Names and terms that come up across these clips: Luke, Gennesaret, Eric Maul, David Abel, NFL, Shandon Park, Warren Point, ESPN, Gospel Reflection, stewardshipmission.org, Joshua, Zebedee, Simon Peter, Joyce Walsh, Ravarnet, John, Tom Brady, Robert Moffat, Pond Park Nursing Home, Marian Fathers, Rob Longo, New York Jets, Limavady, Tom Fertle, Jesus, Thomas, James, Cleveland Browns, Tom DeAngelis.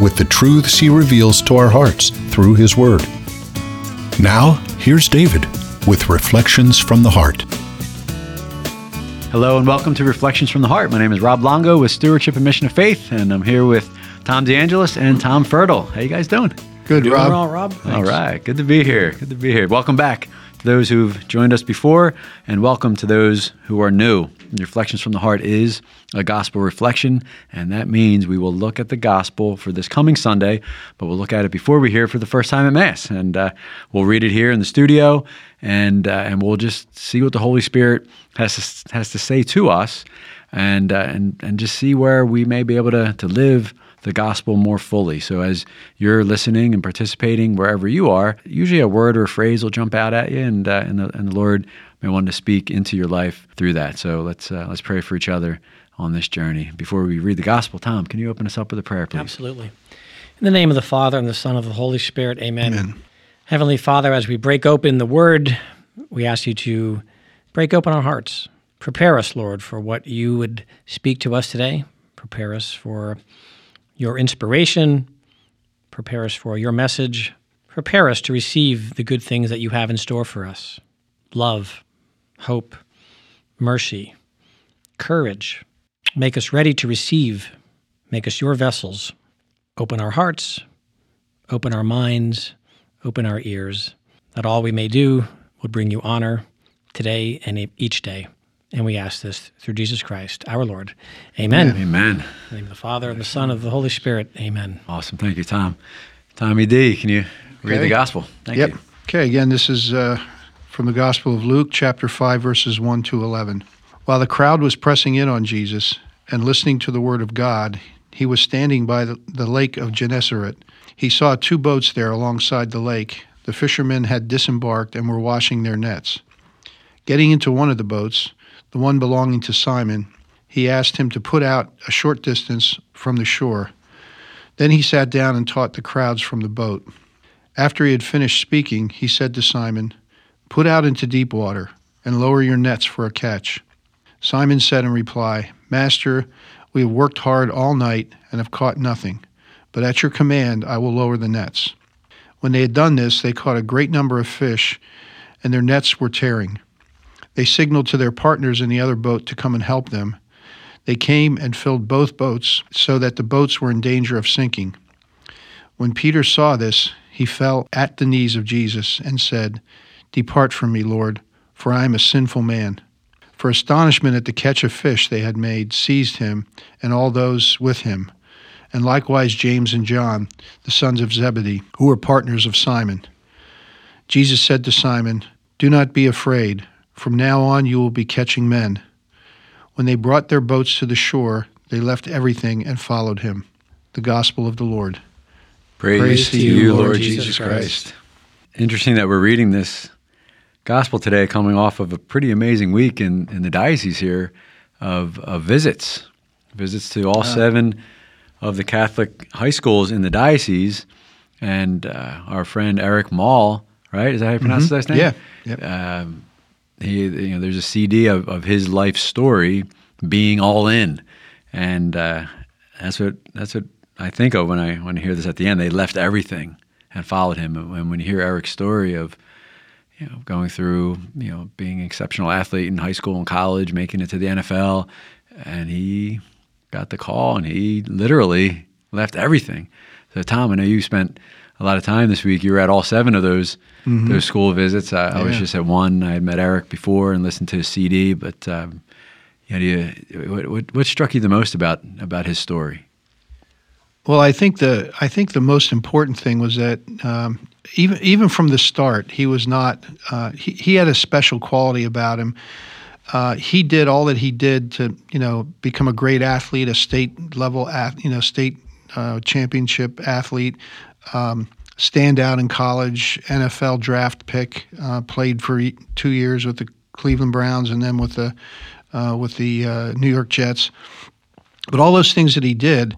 with the truths he reveals to our hearts through his word. Now, here's David with Reflections from the Heart. Hello and welcome to Reflections from the Heart. My name is Rob Longo with Stewardship a Mission of Faith, and I'm here with Tom DeAngelis and Tom Fertle. How you guys doing? Good, Rob. Doing all, Rob? Thanks. All right. Good to be here. Good to be here. Welcome back to those who've joined us before, and welcome to those who are new. Reflections from the Heart is a gospel reflection, and that means we will look at the gospel for this coming Sunday, but we'll look at it before we hear it for the first time at Mass, and we'll read it here in the studio, and we'll just see what the Holy Spirit has to say to us, and just see where we may be able to live the gospel more fully. So as you're listening and participating wherever you are, usually a word or a phrase will jump out at you, and the Lord may want to speak into your life through that. So let's pray for each other on this journey. Before we read the gospel, Tom, can you open us up with a prayer, please? Absolutely. In the name of the Father, and the Son, and of the Holy Spirit, amen. Amen. Heavenly Father, as we break open the Word, we ask you to break open our hearts. Prepare us, Lord, for what you would speak to us today. Prepare us for your inspiration, prepare us for your message, prepare us to receive the good things that you have in store for us. Love, hope, mercy, courage. Make us ready to receive. Make us your vessels. Open our hearts, open our minds, open our ears, that all we may do would bring you honor today and each day. And we ask this through Jesus Christ, our Lord. Amen. Amen. In the name of the Father, and the Son, and of the Holy Spirit. Amen. Awesome. Thank you, Tom. Tommy D., can you read the gospel? Thank you. Okay. Again, this is from the Gospel of Luke, chapter 5, verses 1 to 11. While the crowd was pressing in on Jesus and listening to the word of God, he was standing by the lake of Gennesaret. He saw two boats there alongside the lake. The fishermen had disembarked and were washing their nets. Getting into one of the boats, the one belonging to Simon, he asked him to put out a short distance from the shore. Then he sat down and taught the crowds from the boat. After he had finished speaking, he said to Simon, "Put out into deep water and lower your nets for a catch." Simon said in reply, "Master, we have worked hard all night and have caught nothing, but at your command I will lower the nets." When they had done this, they caught a great number of fish, and their nets were tearing. They signaled to their partners in the other boat to come and help them. They came and filled both boats so that the boats were in danger of sinking. When Peter saw this, he fell at the knees of Jesus and said, "Depart from me, Lord, for I am a sinful man." For astonishment at the catch of fish they had made seized him and all those with him, and likewise James and John, the sons of Zebedee, who were partners of Simon. Jesus said to Simon, "Do not be afraid. From now on you will be catching men." When they brought their boats to the shore, they left everything and followed him. The Gospel of the Lord. Praise to you, Lord Jesus Christ. Interesting that we're reading this Gospel today coming off of a pretty amazing week in the diocese here of visits. Visits to all seven of the Catholic high schools in the diocese. And our friend Eric Maul, right? Is that how you pronounce his last name? Yeah. Yep. He, there's a CD of his life story, being all in, and that's what I think of when I hear this at the end. They left everything and followed him. And when you hear Eric's story of going through being an exceptional athlete in high school and college, making it to the NFL, and he got the call and he literally left everything. So Tom, I know you spent a lot of time this week. You were at all seven of those school visits. I was just at one. I had met Eric before and listened to his CD. But what struck you the most about his story? Well, I think the most important thing was that even from the start, he was not. He had a special quality about him. He did all that he did to become a great athlete, a state level championship athlete, standout in college, NFL draft pick, played for 2 years with the Cleveland Browns and then with the New York Jets. But all those things that he did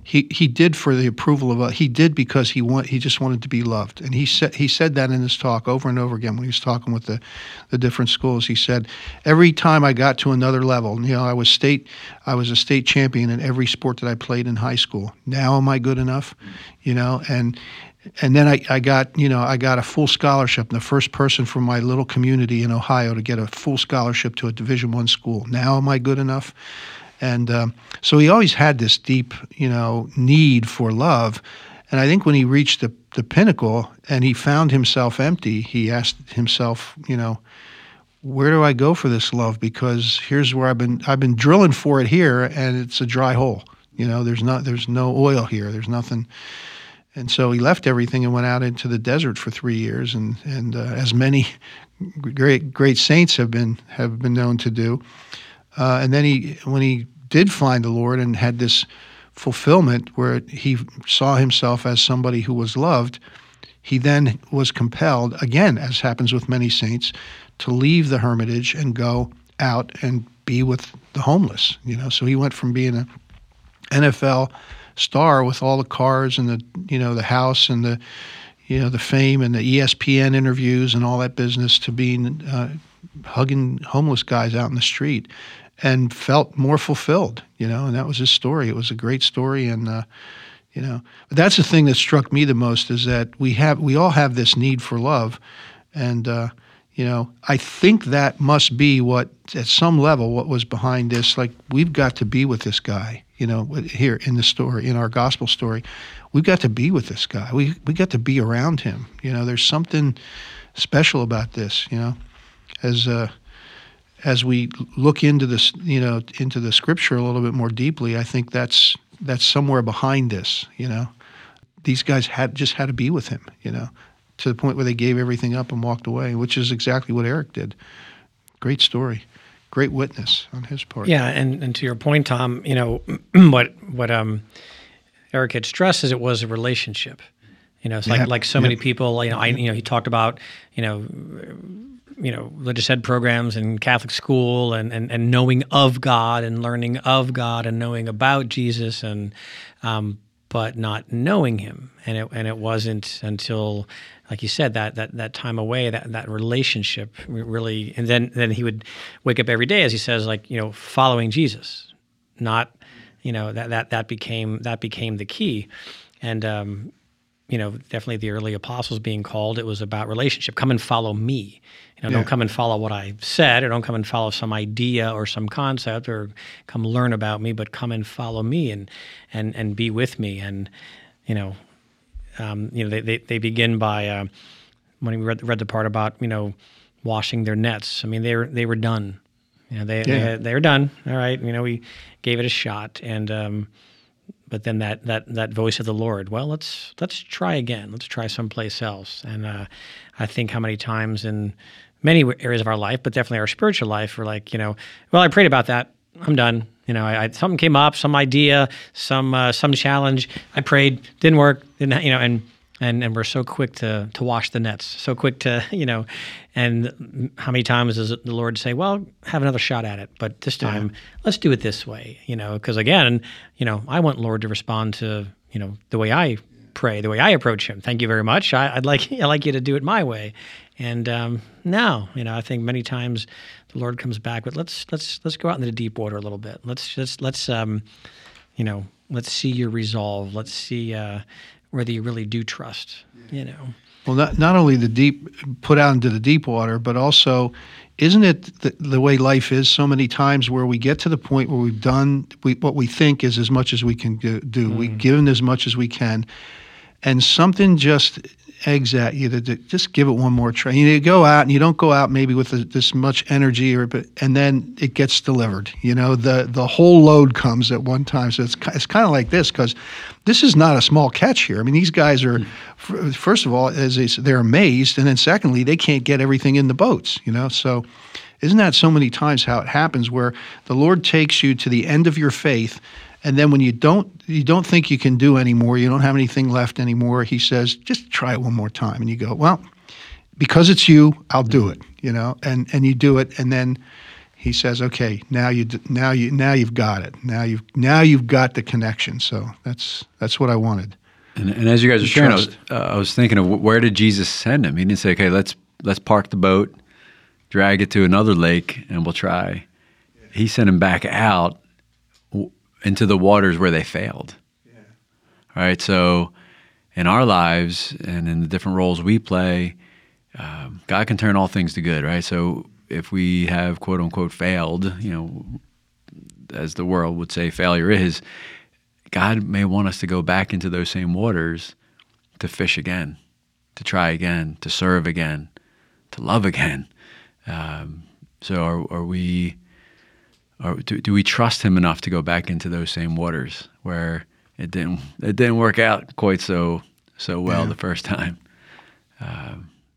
for the approval of others. He did because he just wanted to be loved. And he said that in his talk over and over again when he was talking with the different schools. He said, every time I got to another level, I was a state champion in every sport that I played in high school. Now am I good enough? And then I got a full scholarship, and the first person from my little community in Ohio to get a full scholarship to a Division I school. Now am I good enough? And so he always had this deep, need for love. And I think when he reached the pinnacle and he found himself empty, he asked himself, where do I go for this love? Because here's where I've been drilling for it here, and it's a dry hole. There's no oil here. There's nothing. And so he left everything and went out into the desert for 3 years, and as many great saints have been known to do. And then when he did find the Lord and had this fulfillment where he saw himself as somebody who was loved, he then was compelled, again, as happens with many saints, to leave the hermitage and go out and be with the homeless. So he went from being an NFL star with all the cars and the house and the fame and the ESPN interviews and all that business to being hugging homeless guys out in the street, and felt more fulfilled. And that was his story. It was a great story, and but that's the thing that struck me the most is that we all have this need for love, and I think that must be what, at some level, what was behind this. Like, we've got to be with this guy, here in the story, in our gospel story. We've got to be with this guy. We got to be around him. There's something special about this, As we look into this, into the scripture a little bit more deeply, I think that's somewhere behind this. These guys had to be with him, to the point where they gave everything up and walked away, which is exactly what Eric did. Great story, great witness on his part. Yeah, and to your point, Tom, what Eric had stressed is it was a relationship. It's like so many people. He talked about religious ed programs in Catholic school and knowing of God and learning of God and knowing about Jesus and but not knowing him. And it wasn't until, like you said, that time away, that relationship really, and then he would wake up every day, as he says, following Jesus. Not that became the key. And definitely the early apostles being called, it was about relationship. Come and follow me. Don't come and follow what I said, or don't come and follow some idea or some concept, or come learn about me, but come and follow me and be with me. And they begin by when we read the part about washing their nets. I mean, they were done. They were done. All right, we gave it a shot, and but then that voice of the Lord. Well, let's try again. Let's try someplace else. And I think how many times in many areas of our life, but definitely our spiritual life, we're like, well, I prayed about that. I'm done. I something came up, some idea, some challenge. I prayed, didn't work. Didn't and we're so quick to wash the nets, so quick to And how many times does the Lord say, "Well, have another shot at it, but this time let's do it this way," Because again, I want Lord to respond to the way I pray, the way I approach Him. Thank you very much. I'd like you to do it my way. And now, I think many times the Lord comes back with, let's go out into the deep water a little bit. Let's see your resolve. Let's see whether you really do trust. Well, not only the deep, put out into the deep water, but also, isn't it the way life is so many times where we get to the point where we've done what we think is as much as we can do. We've given as much as we can, and something just eggs at you to just give it one more try. You go out, and you don't go out maybe with this much energy, and then it gets delivered. The whole load comes at one time. So it's kind of like this, because this is not a small catch here. I mean, these guys are, first of all, they're amazed, and then secondly, they can't get everything in the boats. So isn't that so many times how it happens, where the Lord takes you to the end of your faith, And then when you don't think you can do anymore, you don't have anything left anymore, he says, just try it one more time. And you go, well, because it's you, I'll do it, you know, and you do it. And then he says, okay, now you've got it. Now you've got the connection. So that's what I wanted. And as you guys are sharing, I was thinking of where did Jesus send him? He didn't say, okay, let's park the boat, drag it to another lake, and we'll try. Yeah. He sent him back out into the waters where they failed. Yeah. All right, so in our lives and in the different roles we play, God can turn all things to good, right? So if we have, quote unquote, failed, you know, as the world would say failure is, God may want us to go back into those same waters to fish again, to try again, to serve again, to love again. So do we trust him enough to go back into those same waters where it didn't work out quite so well the first time?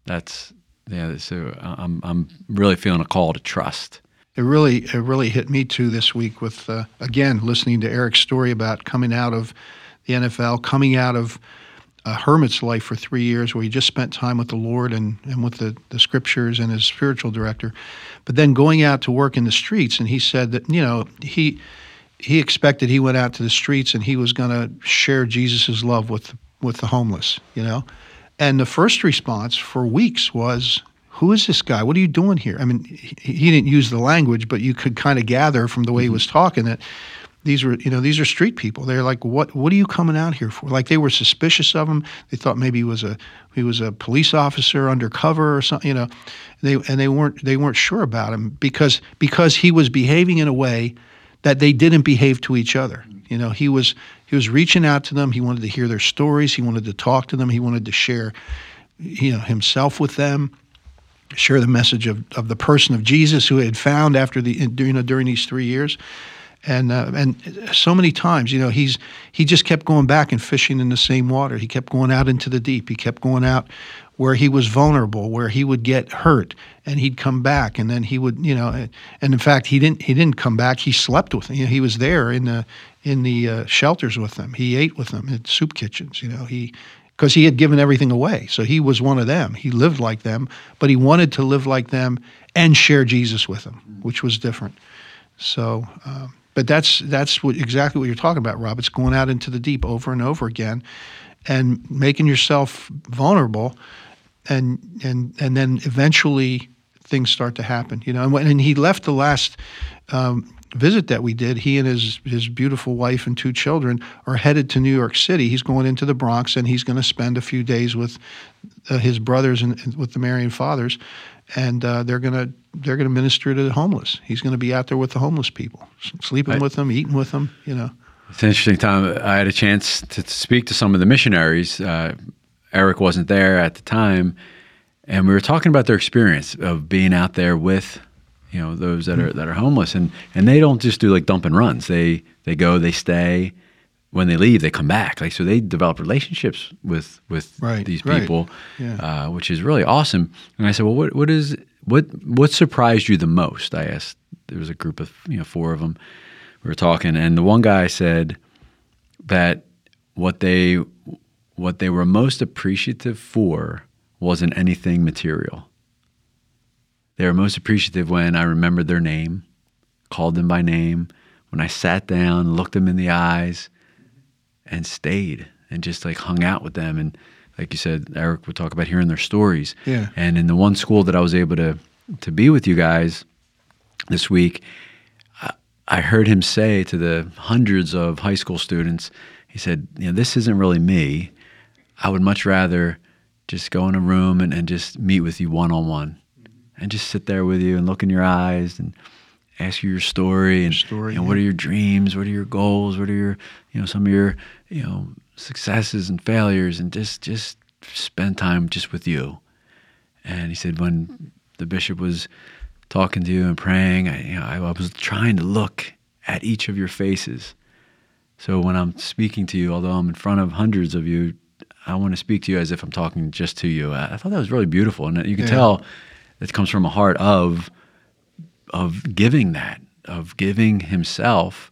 So I'm really feeling a call to trust. It really hit me too this week with, again, listening to Eric's story about coming out of the NFL, coming out of a hermit's life for 3 years where he just spent time with the Lord and with the scriptures and his spiritual director, but then going out to work in the streets. And he said that, you know, he expected he went out to the streets and he was going to share Jesus's love with the homeless, you know. And the first response for weeks was, who is this guy? What are you doing here? I mean, he didn't use the language, but you could kind of gather from the way he was talking that these are street people. They're like, what are you coming out here for? Like, they were suspicious of him. They thought maybe he was a police officer undercover or something, you know. They weren't sure about him because he was behaving in a way that they didn't behave to each other. You know, he was reaching out to them. He wanted to hear their stories. He wanted to talk to them. He wanted to share, you know, himself with them, share the message of the person of Jesus who had found after during these 3 years. And so many times, you know, he just kept going back and fishing in the same water. He kept going out into the deep. He kept going out where he was vulnerable, where he would get hurt, and he'd come back, and then he would, you know, and in fact, he didn't come back. He slept with them. You know, he was there in the shelters with them. He ate with them at soup kitchens, you know, because he had given everything away. So he was one of them. He lived like them, but he wanted to live like them and share Jesus with them, which was different. So, but that's exactly what you're talking about, Rob. It's going out into the deep over and over again and making yourself vulnerable, and then eventually things start to happen. You know, and he left the last visit that we did. He and his beautiful wife and 2 children are headed to New York City. He's going into the Bronx, and he's going to spend a few days with his brothers and with the Marian Fathers, and they're going to minister to the homeless. He's going to be out there with the homeless people, sleeping with them, eating with them, you know. It's an interesting time. I had a chance to speak to some of the missionaries. Eric wasn't there at the time, and we were talking about their experience of being out there with, you know, those that are homeless. And they don't just do like dump and runs. They go, they stay. When they leave, they come back. Like, so they develop relationships with these people, which is really awesome. And I said, well, what surprised you the most? I asked. There was a group of 4 of them. We were talking, and the one guy said that what they were most appreciative for wasn't anything material. They were most appreciative when I remembered their name, called them by name, when I sat down, looked them in the eyes, and stayed and just like hung out with them. And like you said, Eric would talk about hearing their stories. Yeah. And in the one school that I was able to be with you guys this week, I heard him say to the hundreds of high school students, he said, you know, this isn't really me. I would much rather just go in a room and just meet with you one-on-one and just sit there with you and look in your eyes and ask you your story and what are your dreams, what are your goals, what are your, you know, some of your, you know, successes and failures, and just spend time just with you. And he said, when the bishop was talking to you and praying, I was trying to look at each of your faces. So when I'm speaking to you, although I'm in front of hundreds of you, I want to speak to you as if I'm talking just to you. I thought that was really beautiful, and you can tell it comes from a heart of giving himself,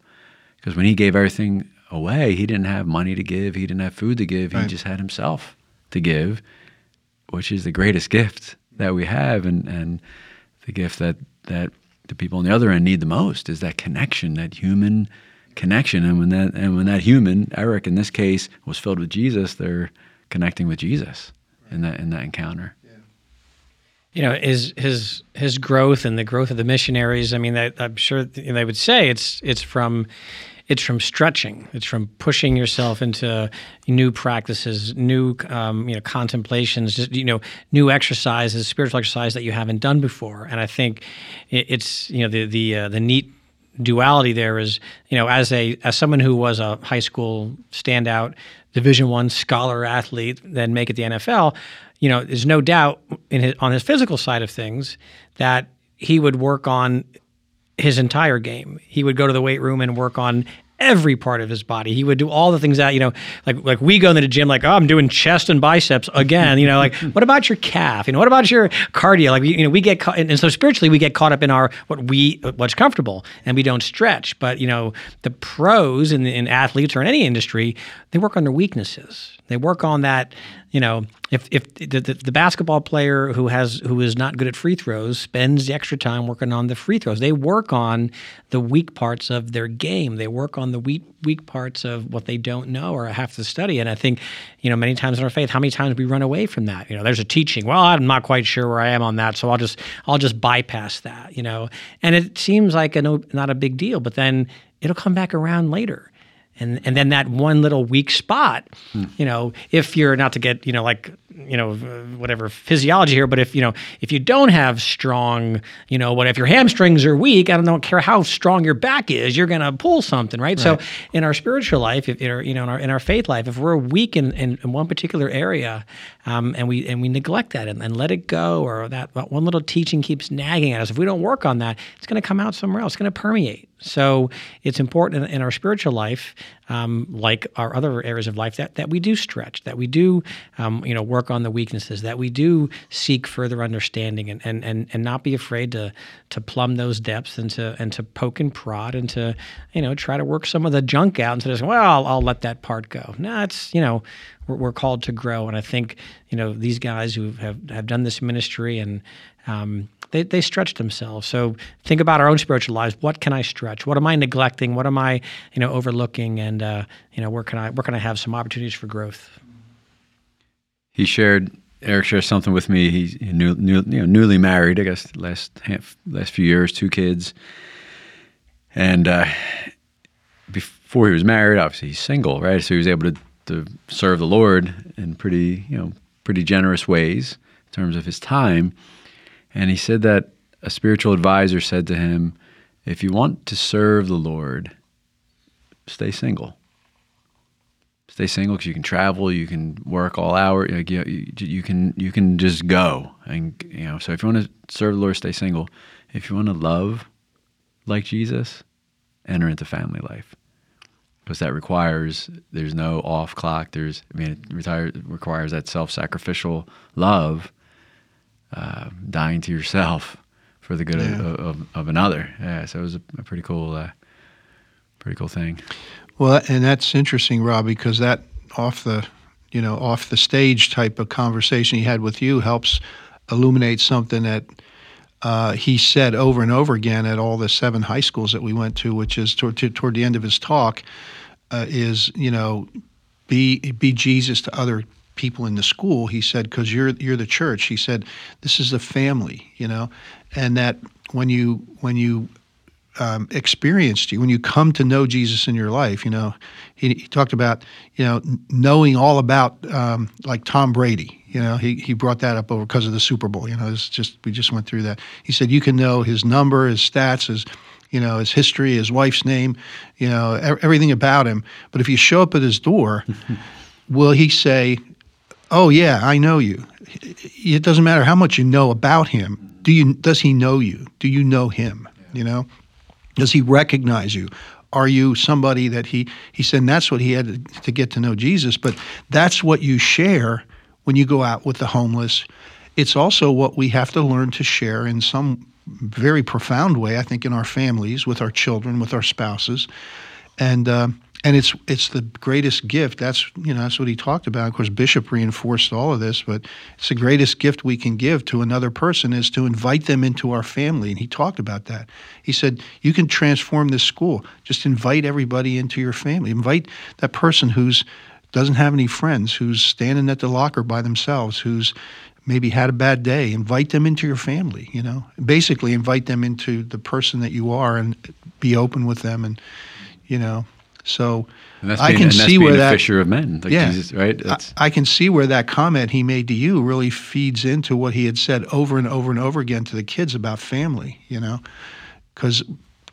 Because when he gave everything away, he didn't have money to give. He didn't have food to give. He just had himself to give, which is the greatest gift that we have, and the gift that the people on the other end need the most is that connection, that human connection. And when that human, Eric in this case, was filled with Jesus, they're connecting with Jesus in that encounter. You know, his growth and the growth of the missionaries. I mean, I'm sure they would say it's from stretching. It's from pushing yourself into new practices, new contemplations, just, new exercises, spiritual exercise that you haven't done before. And I think it's the neat duality there is, as someone who was a high school standout, Division I scholar athlete, then make it the NFL. There's no doubt on his physical side of things that he would work on his entire game. He would go to the weight room and work on every part of his body. He would do all the things that, like we go into the gym, like, oh, I'm doing chest and biceps again. Like, what about your calf? What about your cardio? Like, we get caught, and so spiritually we get caught up in what's comfortable, and we don't stretch. But, the pros in athletes or in any industry, they work on their weaknesses. They work on that, if the basketball player who is not good at free throws spends the extra time working on the free throws. They work on the weak parts of their game. They work on the weak parts of what they don't know or have to study. And I think, many times in our faith, how many times we run away from that? There's a teaching. Well, I'm not quite sure where I am on that, so I'll just bypass that, And it seems like not a big deal, but then it'll come back around later. And then that one little weak spot, if you're not to get, whatever physiology here, but if you don't have strong, if your hamstrings are weak, I don't care how strong your back is, you're going to pull something, right? So in our spiritual life, in our faith life, if we're weak in one particular area, and we neglect that and let it go, or that one little teaching keeps nagging at us, if we don't work on that, it's going to come out somewhere else. It's going to permeate. So it's important in our spiritual life, like our other areas of life, that we do stretch, that we do work on the weaknesses, that we do seek further understanding, and not be afraid to plumb those depths and to poke and prod and to try to work some of the junk out instead of saying, well, I'll let that part go. No, it's we're called to grow, and I think these guys who have done this ministry and. They stretch themselves. So think about our own spiritual lives. What can I stretch? What am I neglecting? What am I, overlooking? And where can I have some opportunities for growth? Eric shared something with me. He's newly married, I guess, last few years, 2 kids. And before he was married, obviously he's single, right? So he was able to serve the Lord in pretty generous ways in terms of his time. And he said that a spiritual advisor said to him, if you want to serve the Lord, stay single. Stay single because you can travel, you can work all hours, you can just go. And so if you want to serve the Lord, stay single. If you want to love like Jesus, enter into family life. Because that requires, there's no off clock, it requires that self-sacrificial love. Dying to yourself for the good of another. Yeah, so it was a pretty cool thing. Well, and that's interesting, Rob, because that off the stage type of conversation he had with you helps illuminate something that he said over and over again at all the 7 high schools that we went to, which is toward the end of his talk, be Jesus to other people in the school, he said, because you're the church. He said, this is the family, and that when you experienced you, when you come to know Jesus in your life, he talked about, knowing all about, like Tom Brady, he brought that up over because of the Super Bowl, we just went through that. He said, you can know his number, his stats, his history, his wife's name, everything about him. But if you show up at his door, will he say, oh yeah, I know you? It doesn't matter how much you know about him. Does he know you? Do you know him? Does he recognize you? Are you somebody that he said, and that's what he had to get to know Jesus, but that's what you share when you go out with the homeless. It's also what we have to learn to share in some very profound way, I think, in our families, with our children, with our spouses. And it's the greatest gift. That's what he talked about. Of course, Bishop reinforced all of this, but it's the greatest gift we can give to another person is to invite them into our family. And he talked about that. He said, you can transform this school. Just invite everybody into your family. Invite that person who's doesn't have any friends, who's standing at the locker by themselves, who's maybe had a bad day. Invite them into your family, you know. Basically, invite them into the person that you are and be open with them and, you know. So I can see where that fisher of men, like Jesus, right? I can see where that comment he made to you really feeds into what he had said over and over and over again to the kids about family, you know, because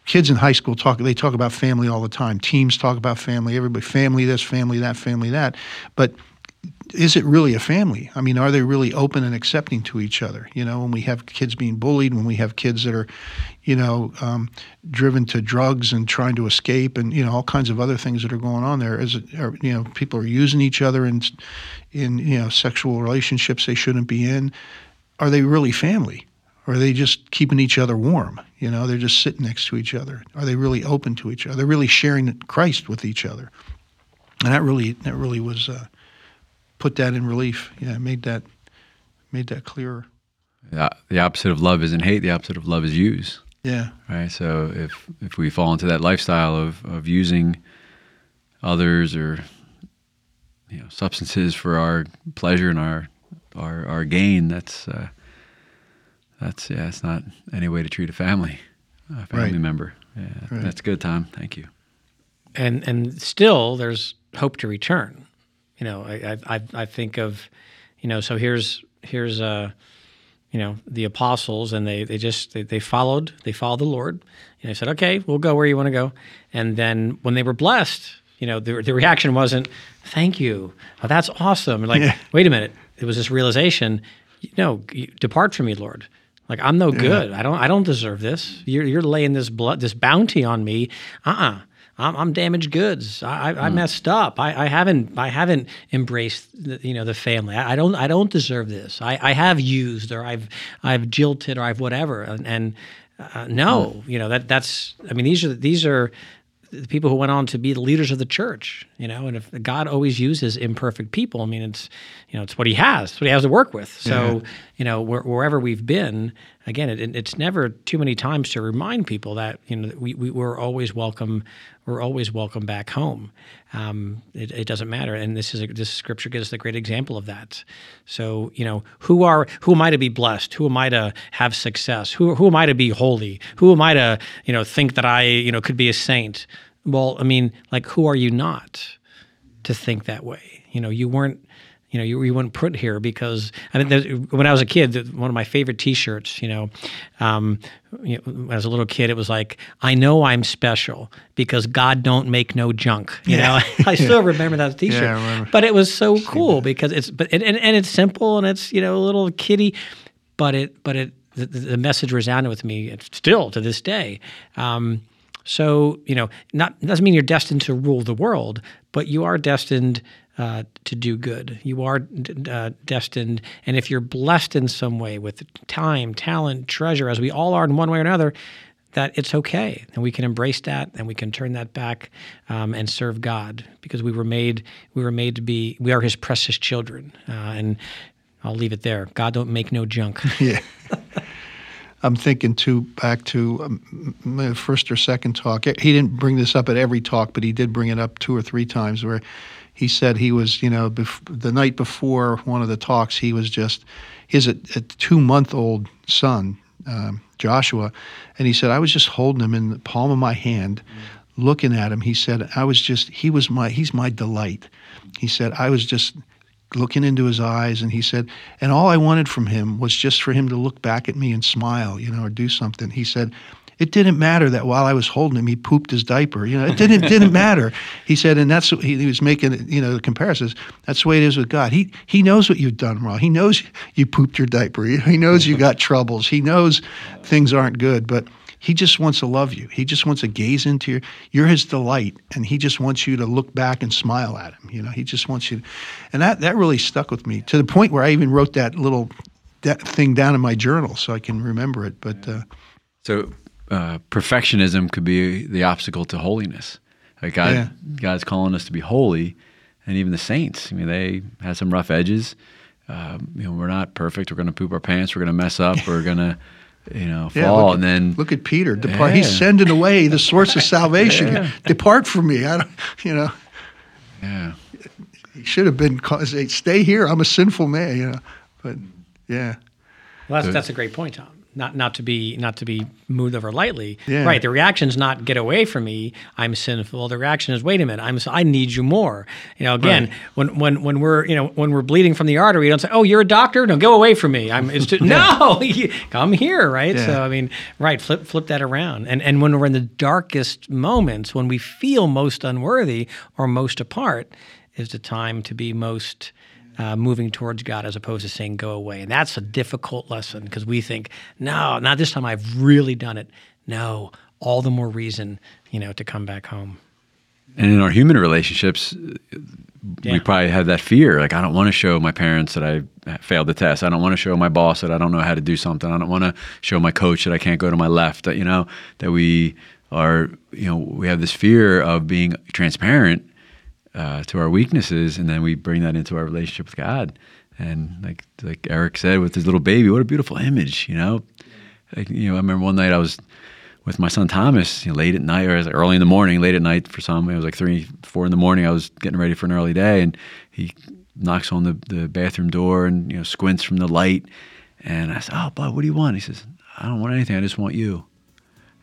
kids in high school talk about family all the time. Teams talk about family. Everybody, family this, family that, family that. But is it really a family? I mean, are they really open and accepting to each other? You know, when we have kids being bullied, when we have kids that are, you know, driven to drugs and trying to escape and, you know, all kinds of other things that are going on there. People are using each other in you know, sexual relationships they shouldn't be in. Are they really family? Or are they just keeping each other warm? You know, they're just sitting next to each other. Are they really open to each other? Are they really sharing Christ with each other? And that really was... put that in relief. Yeah, made that clearer. The opposite of love isn't hate. The opposite of love is use. Yeah. Right. So if we fall into that lifestyle of using others or, you know, substances for our pleasure and our gain, that's not any way to treat a family right. member. Yeah, right. That's good, Tom. Thank you. And still, there's hope to return. You know, I think of, you know, so here's you know, the apostles, and they followed the Lord, and they said, okay, we'll go where you want to go. And then when they were blessed, you know, the reaction wasn't, thank you, oh, that's awesome. And Wait a minute, it was this realization, you know, depart from me, Lord. Like, I'm no good. I don't deserve this. You're laying this blood, this bounty on me. I'm damaged goods. I messed up. I haven't embraced the family. I don't deserve this. I have used, or I've jilted, or I've whatever. That's. I mean, these are the people who went on to be the leaders of the church. You know, and if God always uses imperfect people, I mean, it's what He has. It's what He has to work with. So wherever we've been, again, it's never too many times to remind people that we're always welcome. We're always welcome back home. It doesn't matter, and this scripture gives us a great example of that. So, you know, who am I to be blessed? Who am I to have success? Who am I to be holy? Who am I to think that I could be a saint? Well, I mean, like, who are you not to think that way? You weren't. You weren't put here because when I was a kid, one of my favorite T-shirts. When I was a little kid, it was like, "I know I'm special because God don't make no junk." You know, I still remember that T-shirt, but it was so cool because it's simple and it's a little kiddie, but the message resounded with me. It's still to this day. So doesn't mean you're destined to rule the world, but you are destined. To do good. You are destined, and if you're blessed in some way with time, talent, treasure, as we all are in one way or another, that it's okay. And we can embrace that, and we can turn that back and serve God, because we are His precious children. And I'll leave it there. God don't make no junk. Yeah. I'm thinking, too, back to my first or second talk. He didn't bring this up at every talk, but he did bring it up two or three times where he said he was, the night before one of the talks, he was just his a 2-month-old son, Joshua, and he said, I was just holding him in the palm of my hand, looking at him. He said, he's my delight. He said, I was just looking into his eyes, and he said, and all I wanted from him was just for him to look back at me and smile, or do something. He said, it didn't matter that while I was holding him, he pooped his diaper. It didn't matter. He said, and that's what he was making, the comparisons. That's the way it is with God. He knows what you've done wrong. He knows you pooped your diaper. He knows you got troubles. He knows things aren't good, but He just wants to love you. He just wants to gaze into you're His delight, and He just wants you to look back and smile at Him. He just wants you to, and that really stuck with me to the point where I even wrote that little thing down in my journal so I can remember it. But perfectionism could be the obstacle to holiness. Like God's calling us to be holy, and even the saints. I mean, they had some rough edges. We're not perfect. We're going to poop our pants. We're going to mess up. We're going to, fall. Look, and then look at Peter. Depart. Yeah. He's sending away the source of salvation. Yeah. Depart from me. I don't. Yeah. He should have been called, stay here. I'm a sinful man. But yeah. Well, that's a great point, Tom. Not to be moved over lightly. Yeah. Right. The reaction's not get away from me. I'm sinful. The reaction is wait a minute. I need you more. Again, right. when we're when we're bleeding from the artery, you don't say, oh, you're a doctor. No, go away from me. No, come here. Right. Yeah. So flip that around. And when we're in the darkest moments, when we feel most unworthy or most apart, is the time to be most. Moving towards God as opposed to saying, go away. And that's a difficult lesson because we think, no, not this time. I've really done it. No, all the more reason, to come back home. And in our human relationships, we probably have that fear. Like, I don't want to show my parents that I failed the test. I don't want to show my boss that I don't know how to do something. I don't want to show my coach that I can't go to my left, that we are, we have this fear of being transparent to our weaknesses, and then we bring that into our relationship with God. And like Eric said with his little baby, what a beautiful image, I remember one night I was with my son Thomas, late at night, or early in the morning, late at night for some, it was like 3, 4 in the morning, I was getting ready for an early day, and he knocks on the bathroom door and, squints from the light. And I said, oh, bud, what do you want? He says, I don't want anything, I just want you.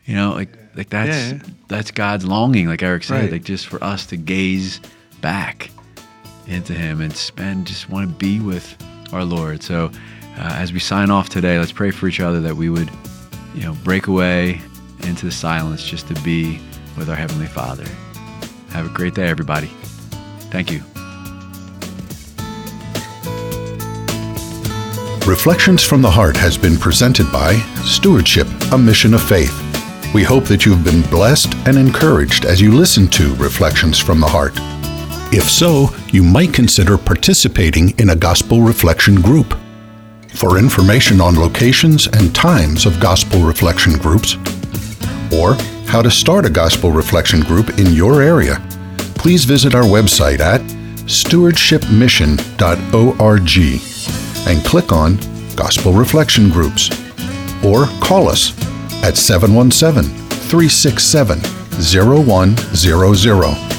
That's God's longing, like Eric said, right. Like just for us to gaze back into him and just want to be with our Lord. So as we sign off today, let's pray for each other that we would break away into the silence just to be with our Heavenly Father. Have a great day, everybody. Thank you. Reflections from the Heart has been presented by Stewardship, a Mission of Faith. We hope that you've been blessed and encouraged as you listen to Reflections from the Heart. If so, you might consider participating in a gospel reflection group. For information on locations and times of gospel reflection groups, or how to start a gospel reflection group in your area, please visit our website at stewardshipmission.org and click on Gospel Reflection Groups, or call us at 717-367-0100.